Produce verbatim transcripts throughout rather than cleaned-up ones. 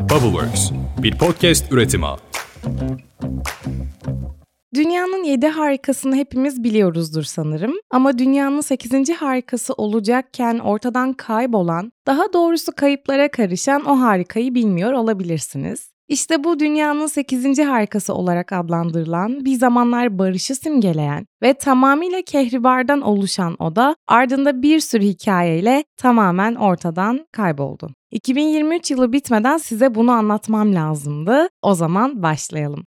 Bubbleworks, bir podcast üretimi. Dünyanın yedi harikasını hepimiz biliyoruzdur sanırım. Ama dünyanın sekizinci harikası olacakken ortadan kaybolan, daha doğrusu kayıplara karışan o harikayı bilmiyor olabilirsiniz. İşte bu dünyanın sekizinci harikası olarak adlandırılan, bir zamanlar barışı simgeleyen ve tamamıyla Kehribar'dan oluşan oda ardında bir sürü hikayeyle tamamen ortadan kayboldu. iki bin yirmi üç yılı bitmeden size bunu anlatmam lazımdı. O zaman başlayalım.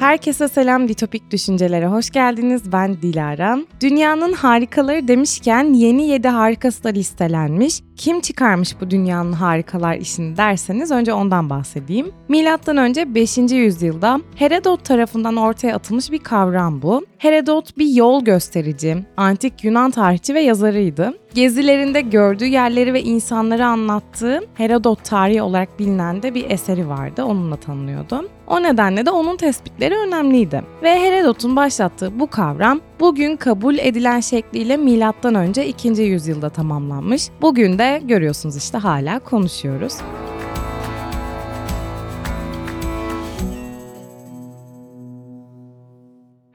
Herkese selam, Ditopik Düşüncelere hoş geldiniz. Ben Dilara. Dünyanın harikaları demişken yeni yedi harikası da listelenmiş. Kim çıkarmış bu dünyanın harikalar işini derseniz önce ondan bahsedeyim. Milattan önce beşinci yüzyılda Herodot tarafından ortaya atılmış bir kavram bu. Herodot bir yol gösterici, antik Yunan tarihçi ve yazarıydı. Gezilerinde gördüğü yerleri ve insanları anlattığı Herodot tarihi olarak bilinen de bir eseri vardı. Onunla tanınıyordu. O nedenle de onun tespitleri önemliydi. Ve Herodot'un başlattığı bu kavram bugün kabul edilen şekliyle milattan önce ikinci yüzyılda tamamlanmış. Bugün de görüyorsunuz işte hala konuşuyoruz.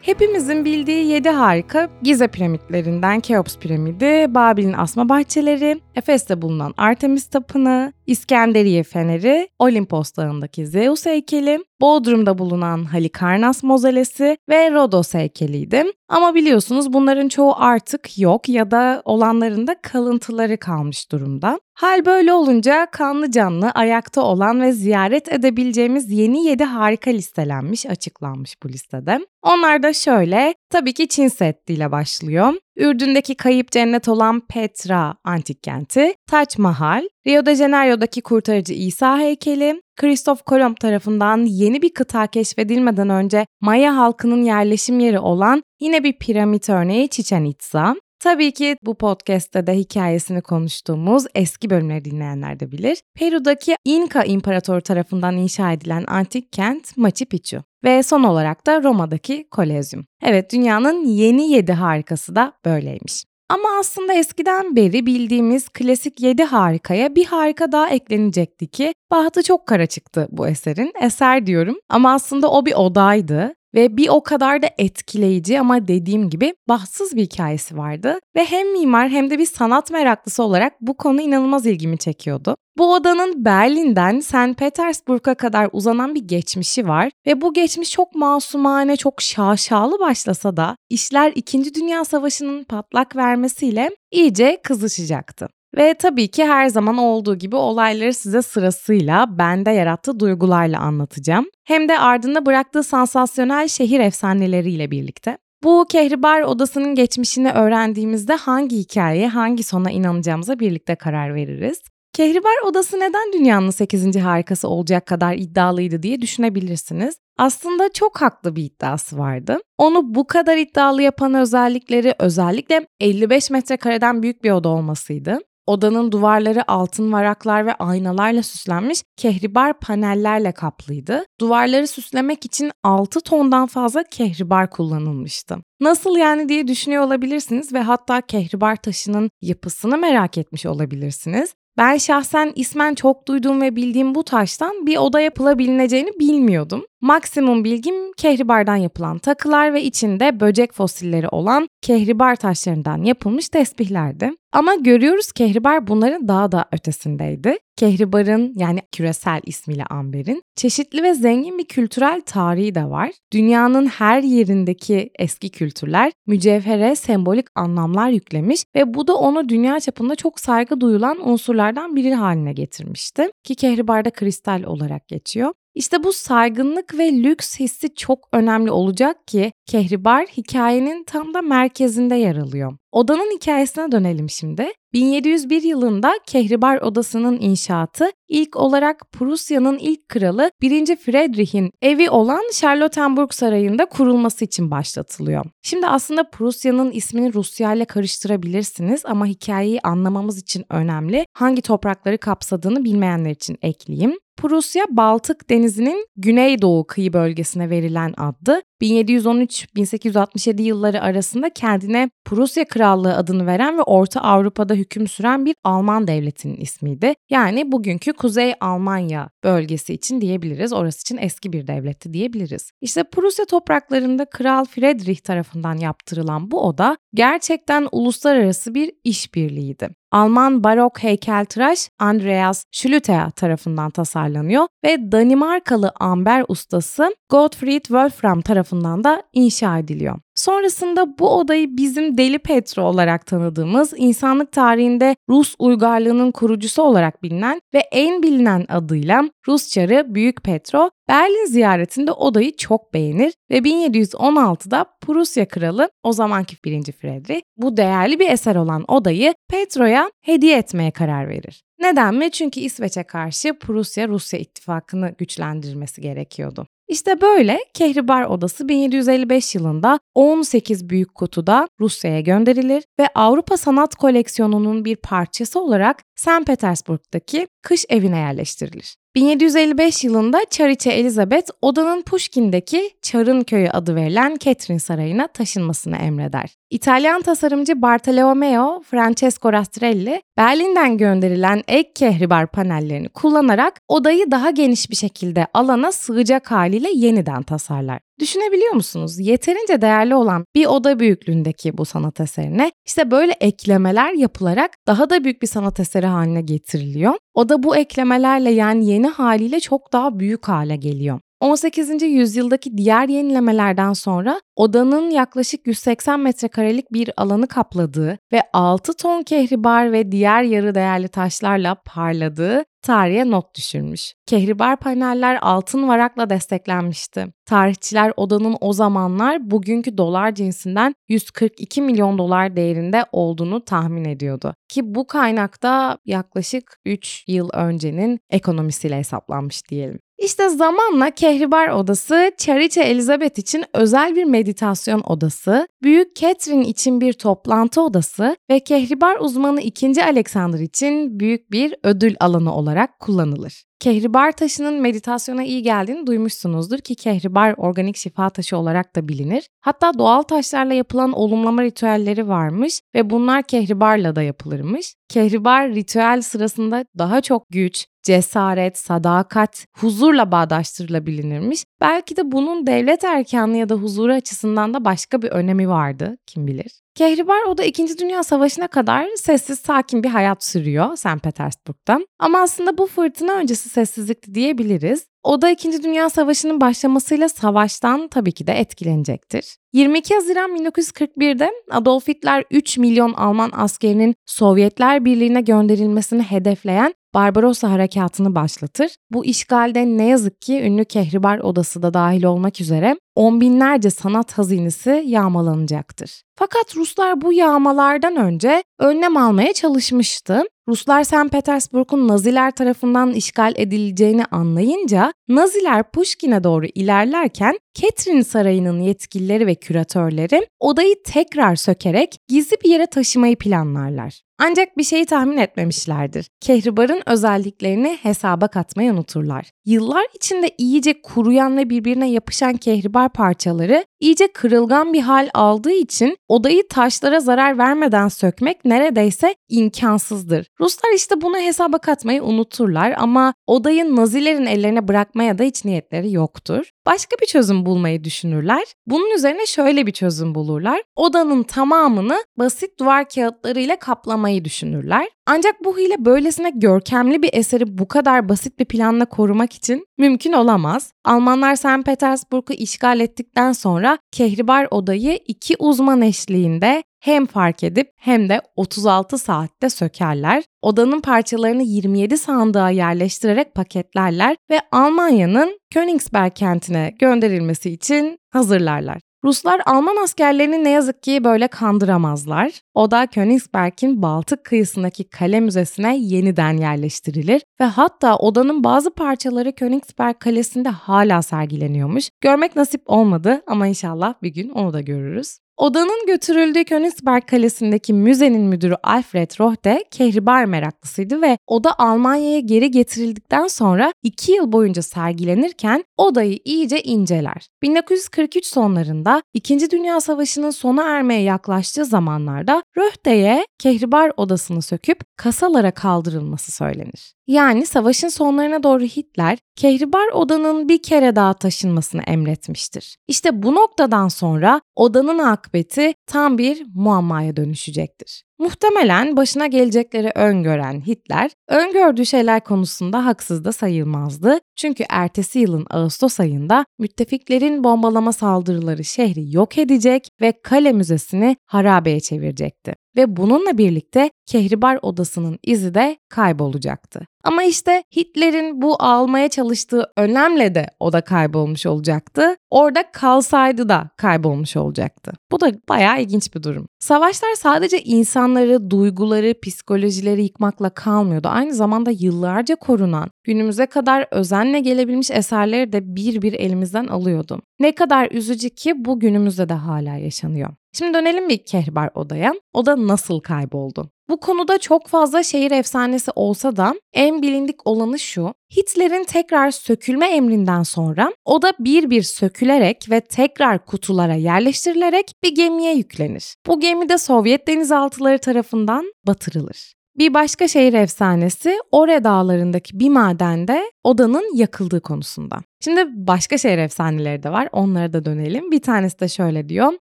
Hepimizin bildiği yedi harika Gize piramitlerinden Keops piramidi, Babil'in asma bahçeleri, Efes'te bulunan Artemis tapınağı, İskenderiye feneri, Olimpos dağındaki Zeus heykeli, Bodrum'da bulunan Halikarnas mozelesi ve Rodos heykeliydi. Ama biliyorsunuz bunların çoğu artık yok ya da olanların da kalıntıları kalmış durumda. Hal böyle olunca kanlı canlı ayakta olan ve ziyaret edebileceğimiz yeni yedi harika listelenmiş, açıklanmış bu listede. Onlar da şöyle, tabii ki Çin Seddi'yle başlıyor. Ürdün'deki kayıp cennet olan Petra antik kenti, Taç Mahal, Rio de Janeiro'daki kurtarıcı İsa heykeli, Christophe Colomb tarafından yeni bir kıta keşfedilmeden önce Maya halkının yerleşim yeri olan yine bir piramit örneği Chichen Itza. Tabii ki bu podcast'te de hikayesini konuştuğumuz eski bölümleri dinleyenler de bilir. Peru'daki İnka İmparatoru tarafından inşa edilen antik kent Machu Picchu. Ve son olarak da Roma'daki Kolezyum. Evet, dünyanın yeni yedi harikası da böyleymiş. Ama aslında eskiden beri bildiğimiz klasik yedi harikaya bir harika daha eklenecekti ki bahtı çok kara çıktı bu eserin. Eser diyorum ama aslında o bir odaydı. Ve bir o kadar da etkileyici ama dediğim gibi bahtsız bir hikayesi vardı. Ve hem mimar hem de bir sanat meraklısı olarak bu konu inanılmaz ilgimi çekiyordu. Bu odanın Berlin'den Saint Petersburg'a kadar uzanan bir geçmişi var. Ve bu geçmiş çok masumane, çok şaşalı başlasa da işler ikinci. Dünya Savaşı'nın patlak vermesiyle iyice kızışacaktı. Ve tabii ki her zaman olduğu gibi olayları size sırasıyla bende yarattığı duygularla anlatacağım. Hem de ardında bıraktığı sansasyonel şehir efsaneleriyle birlikte. Bu Kehribar Odası'nın geçmişini öğrendiğimizde hangi hikayeye, hangi sona inanacağımıza birlikte karar veririz. Kehribar Odası neden dünyanın sekizinci harikası olacak kadar iddialıydı diye düşünebilirsiniz. Aslında çok haklı bir iddiası vardı. Onu bu kadar iddialı yapan özellikleri özellikle elli beş metrekareden büyük bir oda olmasıydı. Odanın duvarları altın varaklar ve aynalarla süslenmiş kehribar panellerle kaplıydı. Duvarları süslemek için altı tondan fazla kehribar kullanılmıştı. Nasıl yani diye düşünüyor olabilirsiniz ve hatta kehribar taşının yapısını merak etmiş olabilirsiniz. Ben şahsen ismen çok duyduğum ve bildiğim bu taştan bir oda yapılabileceğini bilmiyordum. Maksimum bilgim kehribardan yapılan takılar ve içinde böcek fosilleri olan kehribar taşlarından yapılmış tesbihlerdi. Ama görüyoruz kehribar bunların daha da ötesindeydi. Kehribar'ın yani küresel ismiyle amberin çeşitli ve zengin bir kültürel tarihi de var. Dünyanın her yerindeki eski kültürler mücevhere sembolik anlamlar yüklemiş ve bu da onu dünya çapında çok saygı duyulan unsurlardan biri haline getirmişti. Ki kehribarda kristal olarak geçiyor. İşte bu saygınlık ve lüks hissi çok önemli olacak ki Kehribar hikayenin tam da merkezinde yer alıyor. Odanın hikayesine dönelim şimdi. bin yedi yüz bir yılında Kehribar Odası'nın inşaatı ilk olarak Prusya'nın ilk kralı birinci. Friedrich'in evi olan Charlottenburg Sarayı'nda kurulması için başlatılıyor. Şimdi aslında Prusya'nın ismini Rusya ile karıştırabilirsiniz ama hikayeyi anlamamız için önemli. Hangi toprakları kapsadığını bilmeyenler için ekleyeyim. Prusya, Baltık Denizi'nin Güneydoğu kıyı bölgesine verilen addı. bin yedi yüz on üç - bin sekiz yüz altmış yedi yılları arasında kendine Prusya Krallığı adını veren ve Orta Avrupa'da hüküm süren bir Alman devletinin ismiydi. Yani bugünkü Kuzey Almanya bölgesi için diyebiliriz. Orası için eski bir devletti diyebiliriz. İşte Prusya topraklarında Kral Friedrich tarafından yaptırılan bu oda gerçekten uluslararası bir işbirliğiydi. Alman barok heykeltıraş Andreas Schlüter tarafından tasarlanıyor ve Danimarkalı amber ustası Gottfried Wolfram tarafından da inşa ediliyor. Sonrasında bu odayı bizim Deli Petro olarak tanıdığımız, insanlık tarihinde Rus uygarlığının kurucusu olarak bilinen ve en bilinen adıyla Rus çarı Büyük Petro, Berlin ziyaretinde odayı çok beğenir ve bin yedi yüz on altıda Prusya Kralı, o zamanki birinci Friedrich, bu değerli bir eser olan odayı Petro'ya hediye etmeye karar verir. Neden mi? Çünkü İsveç'e karşı Prusya-Rusya ittifakını güçlendirmesi gerekiyordu. İşte böyle Kehribar Odası bin yedi yüz elli beş yılında on sekiz büyük kutuda Rusya'ya gönderilir ve Avrupa Sanat Koleksiyonu'nun bir parçası olarak Saint Petersburg'daki Kış Evi'ne yerleştirilir. bin yedi yüz elli beş yılında Çariçe Elizabeth, odanın Puşkin'deki Çarın Köyü adı verilen Catherine Sarayı'na taşınmasını emreder. İtalyan tasarımcı Bartolomeo Francesco Rastrelli, Berlin'den gönderilen ek kehribar panellerini kullanarak odayı daha geniş bir şekilde alana sığacak haliyle yeniden tasarlar. Düşünebiliyor musunuz? Yeterince değerli olan bir oda büyüklüğündeki bu sanat eserine işte böyle eklemeler yapılarak daha da büyük bir sanat eseri haline getiriliyor. Oda bu eklemelerle, yani yeni haliyle çok daha büyük hale geliyor. on sekizinci yüzyıldaki diğer yenilemelerden sonra odanın yaklaşık yüz seksen metrekarelik bir alanı kapladığı ve altı ton kehribar ve diğer yarı değerli taşlarla parladığı tarihe not düşürmüş. Kehribar paneller altın varakla desteklenmişti. Tarihçiler odanın o zamanlar bugünkü dolar cinsinden yüz kırk iki milyon dolar değerinde olduğunu tahmin ediyordu. Ki bu kaynakta yaklaşık üç yıl öncenin ekonomisiyle hesaplanmış diyelim. İşte zamanla Kehribar Odası, Çariçe Elizabeth için özel bir meditasyon odası, Büyük Catherine için bir toplantı odası ve Kehribar uzmanı ikinci Alexander için büyük bir ödül alanı olarak kullanılır. Kehribar taşının meditasyona iyi geldiğini duymuşsunuzdur ki kehribar organik şifa taşı olarak da bilinir. Hatta doğal taşlarla yapılan olumlama ritüelleri varmış ve bunlar kehribarla da yapılırmış. Kehribar ritüel sırasında daha çok güç, cesaret, sadakat, huzurla bağdaştırılabilirmiş. Belki de bunun devlet erkanlığı ya da huzuru açısından da başka bir önemi vardı, kim bilir. Kehribar Oda İkinci Dünya Savaşı'na kadar sessiz sakin bir hayat sürüyor Sankt Petersburg'da. Ama aslında bu fırtına öncesi sessizlikti diyebiliriz. Oda İkinci Dünya Savaşı'nın başlamasıyla savaştan tabii ki de etkilenecektir. yirmi iki Haziran bin dokuz yüz kırk birde Adolf Hitler üç milyon Alman askerinin Sovyetler Birliği'ne gönderilmesini hedefleyen Barbarossa Harekatı'nı başlatır. Bu işgalde ne yazık ki ünlü Kehribar Odası da dahil olmak üzere on binlerce sanat hazinesi yağmalanacaktır. Fakat Ruslar bu yağmalardan önce önlem almaya çalışmıştı. Ruslar Sankt Petersburg'un Naziler tarafından işgal edileceğini anlayınca Naziler Puşkin'e doğru ilerlerken Catherine Sarayı'nın yetkilileri ve küratörleri odayı tekrar sökerek gizli bir yere taşımayı planlarlar. Ancak bir şeyi tahmin etmemişlerdir. Kehribar'ın özelliklerini hesaba katmayı unuturlar. Yıllar içinde iyice kuruyan ve birbirine yapışan kehribar parçaları iyice kırılgan bir hal aldığı için odayı taşlara zarar vermeden sökmek neredeyse imkansızdır. Ruslar işte bunu hesaba katmayı unuturlar ama odayı Nazilerin ellerine bırakmaya da hiç niyetleri yoktur. Başka bir çözüm bulmayı düşünürler. Bunun üzerine şöyle bir çözüm bulurlar. Odanın tamamını basit duvar kağıtlarıyla kaplamayı düşünürler. Ancak bu hile böylesine görkemli bir eseri bu kadar basit bir planla korumak için mümkün olamaz. Almanlar Sankt Petersburg'u işgal ettikten sonra Kehribar Odayı iki uzman eşliğinde hem fark edip hem de otuz altı saatte sökerler. Odanın parçalarını yirmi yedi sandığa yerleştirerek paketlerler ve Almanya'nın Königsberg kentine gönderilmesi için hazırlarlar. Ruslar Alman askerlerini ne yazık ki böyle kandıramazlar. Oda Königsberg'in Baltık kıyısındaki kale müzesine yeniden yerleştirilir ve hatta odanın bazı parçaları Königsberg Kalesi'nde hala sergileniyormuş. Görmek nasip olmadı ama inşallah bir gün onu da görürüz. Odanın götürüldüğü Königsberg Kalesi'ndeki müzenin müdürü Alfred Rohde Kehribar meraklısıydı ve oda Almanya'ya geri getirildikten sonra iki yıl boyunca sergilenirken odayı iyice inceler. bin dokuz yüz kırk üç sonlarında İkinci Dünya Savaşı'nın sona ermeye yaklaştığı zamanlarda Rohde'ye Kehribar Odası'nı söküp kasalara kaldırılması söylenir. Yani savaşın sonlarına doğru Hitler, Kehribar Oda'nın bir kere daha taşınmasını emretmiştir. İşte bu noktadan sonra odanın akıbeti tam bir muammaya dönüşecektir. Muhtemelen başına gelecekleri öngören Hitler, öngördüğü şeyler konusunda haksız da sayılmazdı. Çünkü ertesi yılın Ağustos ayında müttefiklerin bombalama saldırıları şehri yok edecek ve kale müzesini harabeye çevirecekti. Ve bununla birlikte Kehribar Odası'nın izi de kaybolacaktı. Ama işte Hitler'in bu almaya çalıştığı önlemle de oda kaybolmuş olacaktı. Orada kalsaydı da kaybolmuş olacaktı. Bu da bayağı ilginç bir durum. Savaşlar sadece insanları, duyguları, psikolojileri yıkmakla kalmıyordu. Aynı zamanda yıllarca korunan, günümüze kadar özenle gelebilmiş eserleri de bir bir elimizden alıyordu. Ne kadar üzücü ki bu günümüzde de hala yaşanıyor. Şimdi dönelim bir Kehribar Oda'ya. Oda nasıl kayboldu? Bu konuda çok fazla şehir efsanesi olsa da en bilindik olanı şu: Hitler'in tekrar sökülme emrinden sonra oda bir bir sökülerek ve tekrar kutulara yerleştirilerek bir gemiye yüklenir. Bu gemi de Sovyet denizaltıları tarafından batırılır. Bir başka şehir efsanesi Ore dağlarındaki bir madende odanın yakıldığı konusunda. Şimdi başka şehir efsaneleri de var, onlara da dönelim. Bir tanesi de şöyle diyor: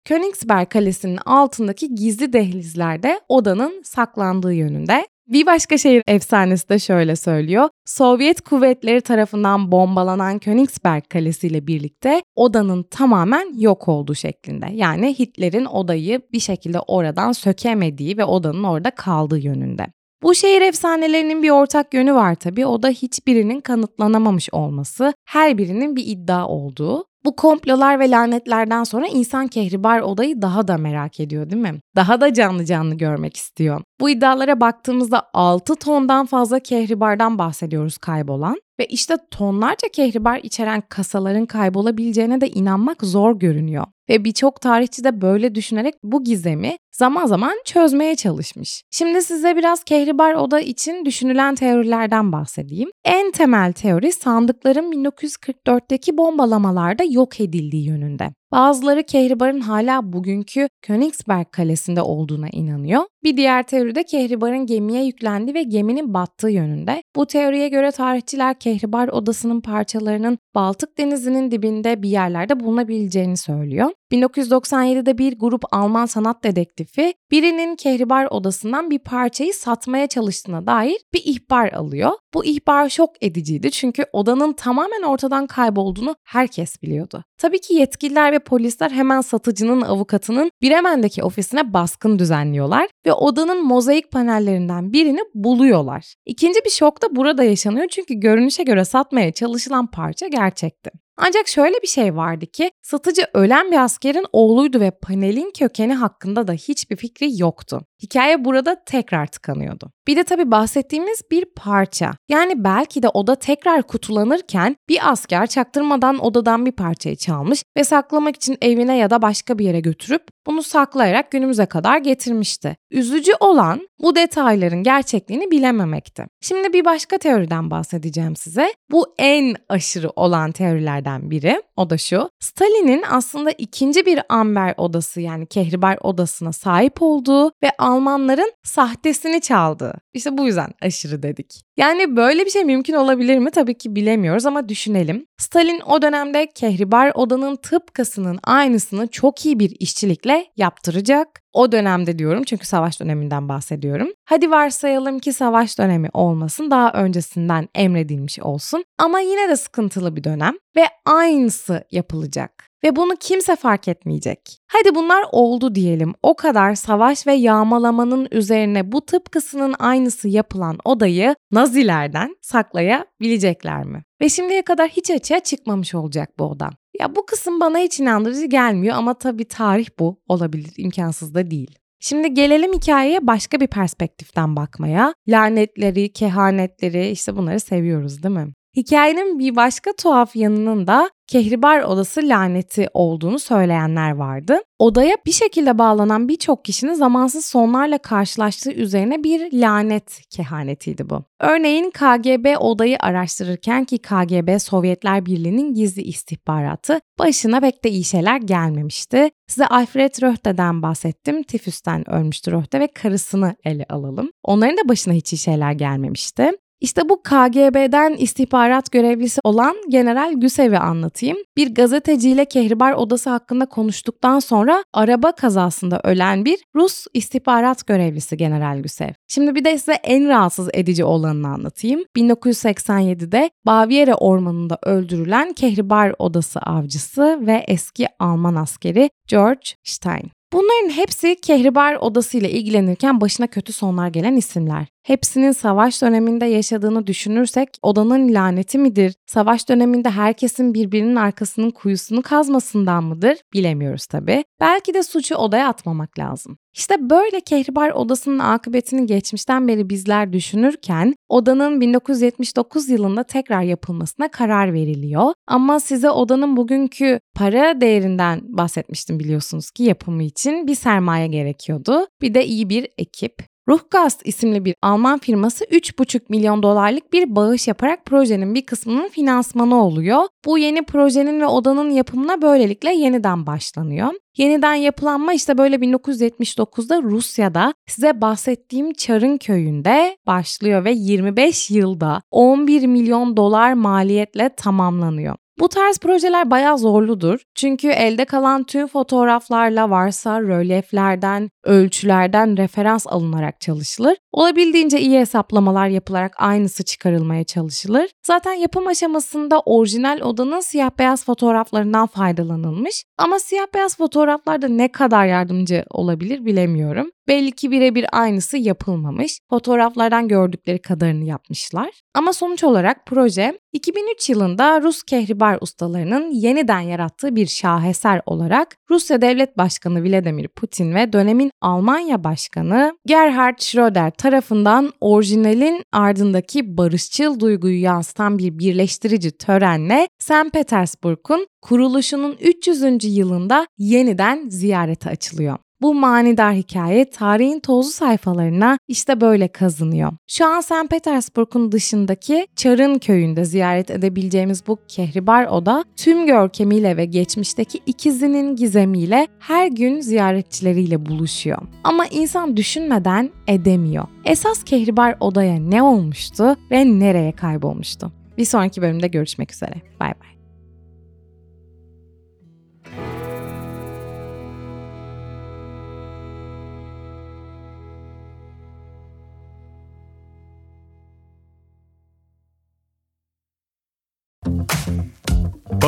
Königsberg Kalesi'nin altındaki gizli dehlizlerde odanın saklandığı yönünde. Bir başka şehir efsanesi de şöyle söylüyor: Sovyet kuvvetleri tarafından bombalanan Königsberg Kalesi ile birlikte odanın tamamen yok olduğu şeklinde. Yani Hitler'in odayı bir şekilde oradan sökemediği ve odanın orada kaldığı yönünde. Bu şehir efsanelerinin bir ortak yönü var tabii. O da hiçbirinin kanıtlanamamış olması, her birinin bir iddia olduğu. Bu komplolar ve lanetlerden sonra insan Kehribar Oda'yı daha da merak ediyor, değil mi? Daha da canlı canlı görmek istiyor. Bu iddialara baktığımızda altı tondan fazla Kehribar'dan bahsediyoruz kaybolan. Ve işte tonlarca Kehribar içeren kasaların kaybolabileceğine de inanmak zor görünüyor. Ve birçok tarihçi de böyle düşünerek bu gizemi zaman zaman çözmeye çalışmış. Şimdi size biraz Kehribar Oda için düşünülen teorilerden bahsedeyim. En temel teori sandıkların bin dokuz yüz kırk dörtteki bombalamalarda yok edildiği yönünde. Bazıları Kehribar'ın hala bugünkü Königsberg Kalesi'nde olduğuna inanıyor. Bir diğer teori de Kehribar'ın gemiye yüklendiği ve geminin battığı yönünde. Bu teoriye göre tarihçiler Kehribar Odası'nın parçalarının Baltık Denizi'nin dibinde bir yerlerde bulunabileceğini söylüyor. bin dokuz yüz doksan yedide bir grup Alman sanat dedektifi birinin Kehribar Odası'ndan bir parçayı satmaya çalıştığına dair bir ihbar alıyor. Bu ihbar şok ediciydi çünkü odanın tamamen ortadan kaybolduğunu herkes biliyordu. Tabii ki yetkililer ve polisler hemen satıcının avukatının Bremen'deki ofisine baskın düzenliyorlar ve odanın mozaik panellerinden birini buluyorlar. İkinci bir şok da burada yaşanıyor çünkü görünüşe göre satmaya çalışılan parça gerçekti. Ancak şöyle bir şey vardı ki satıcı ölen bir askerin oğluydu ve panelin kökeni hakkında da hiçbir fikri yoktu. Hikaye burada tekrar tıkanıyordu. Bir de tabii bahsettiğimiz bir parça. Yani belki de oda tekrar kutulanırken bir asker çaktırmadan odadan bir parçayı çalmış ve saklamak için evine ya da başka bir yere götürüp bunu saklayarak günümüze kadar getirmişti. Üzücü olan bu detayların gerçekliğini bilememekti. Şimdi bir başka teoriden bahsedeceğim size. Bu en aşırı olan teorilerden biri. O da şu: Stalin'in aslında ikinci bir amber odası yani Kehribar Odası'na sahip olduğu ve Almanların sahtesini çaldı. İşte bu yüzden aşırı dedik. Yani böyle bir şey mümkün olabilir mi? Tabii ki bilemiyoruz ama düşünelim. Stalin o dönemde Kehribar Oda'nın tıpkısının aynısını çok iyi bir işçilikle yaptıracak. O dönemde diyorum çünkü savaş döneminden bahsediyorum. Hadi varsayalım ki savaş dönemi olmasın, daha öncesinden emredilmiş olsun. Ama yine de sıkıntılı bir dönem ve aynısı yapılacak. Ve bunu kimse fark etmeyecek. Hadi bunlar oldu diyelim. O kadar savaş ve yağmalamanın üzerine bu tıpkısının aynısı yapılan odayı Nazilerden saklayabilecekler mi? Ve şimdiye kadar hiç açığa çıkmamış olacak bu oda. Ya bu kısım bana hiç inandırıcı gelmiyor ama tabii tarih bu, olabilir, imkansız da değil. Şimdi gelelim hikayeye başka bir perspektiften bakmaya. Lanetleri, kehanetleri, işte bunları seviyoruz değil mi? Hikayenin bir başka tuhaf yanının da Kehribar Odası laneti olduğunu söyleyenler vardı. Odaya bir şekilde bağlanan birçok kişinin zamansız sonlarla karşılaştığı üzerine bir lanet kehanetiydi bu. Örneğin K G B odayı araştırırken ki K G B Sovyetler Birliği'nin gizli istihbaratı başına pek de iyi şeyler gelmemişti. Size Alfred Röhte'den bahsettim. Tifüsten ölmüştü Röhte ve karısını ele alalım. Onların da başına hiç iyi şeyler gelmemişti. İşte bu K G B'den istihbarat görevlisi olan General Gusev'i anlatayım. Bir gazeteciyle Kehribar Odası hakkında konuştuktan sonra araba kazasında ölen bir Rus istihbarat görevlisi General Gusev. Şimdi bir de size en rahatsız edici olanını anlatayım. bin dokuz yüz seksen yedi'de Baviera Ormanı'nda öldürülen Kehribar Odası avcısı ve eski Alman askeri George Stein. Bunların hepsi Kehribar Odası ile ilgilenirken başına kötü sonlar gelen isimler. Hepsinin savaş döneminde yaşadığını düşünürsek odanın laneti midir? Savaş döneminde herkesin birbirinin arkasının kuyusunu kazmasından mıdır? Bilemiyoruz tabii. Belki de suçu odaya atmamak lazım. İşte böyle Kehribar Odası'nın akıbetini geçmişten beri bizler düşünürken odanın bin dokuz yüz yetmiş dokuz yılında tekrar yapılmasına karar veriliyor. Ama size odanın bugünkü para değerinden bahsetmiştim biliyorsunuz ki yapımı için bir sermaye gerekiyordu. Bir de iyi bir ekip. Ruhgast isimli bir Alman firması üç buçuk milyon dolarlık bir bağış yaparak projenin bir kısmının finansmanı oluyor. Bu yeni projenin ve odanın yapımına böylelikle yeniden başlanıyor. Yeniden yapılanma işte böyle bin dokuz yüz yetmiş dokuz'da Rusya'da size bahsettiğim Çarın köyünde başlıyor ve yirmi beş yılda on bir milyon dolar maliyetle tamamlanıyor. Bu tarz projeler bayağı zorludur. Çünkü elde kalan tüm fotoğraflarla varsa rölyeflerden, ölçülerden referans alınarak çalışılır. Olabildiğince iyi hesaplamalar yapılarak aynısı çıkarılmaya çalışılır. Zaten yapım aşamasında orijinal odanın siyah beyaz fotoğraflarından faydalanılmış. Ama siyah beyaz fotoğraflarda ne kadar yardımcı olabilir bilemiyorum. Belli ki birebir aynısı yapılmamış. Fotoğraflardan gördükleri kadarını yapmışlar. Ama sonuç olarak proje iki bin üç yılında Rus Kehribar ustalarının yeniden yarattığı bir şaheser olarak Rusya Devlet Başkanı Vladimir Putin ve dönemin Almanya Başkanı Gerhard Schröder tarafından orijinalin ardındaki barışçıl duyguyu yansıtan bir birleştirici törenle Sankt Petersburg'un kuruluşunun üç yüzüncü yılında yeniden ziyarete açılıyor. Bu manidar hikaye tarihin tozlu sayfalarına işte böyle kazınıyor. Şu an Sankt Petersburg'un dışındaki Çarın köyünde ziyaret edebileceğimiz bu Kehribar Oda tüm görkemiyle ve geçmişteki ikizinin gizemiyle her gün ziyaretçileriyle buluşuyor. Ama insan düşünmeden edemiyor. Esas Kehribar Oda'ya ne olmuştu ve nereye kaybolmuştu? Bir sonraki bölümde görüşmek üzere. Bay bay.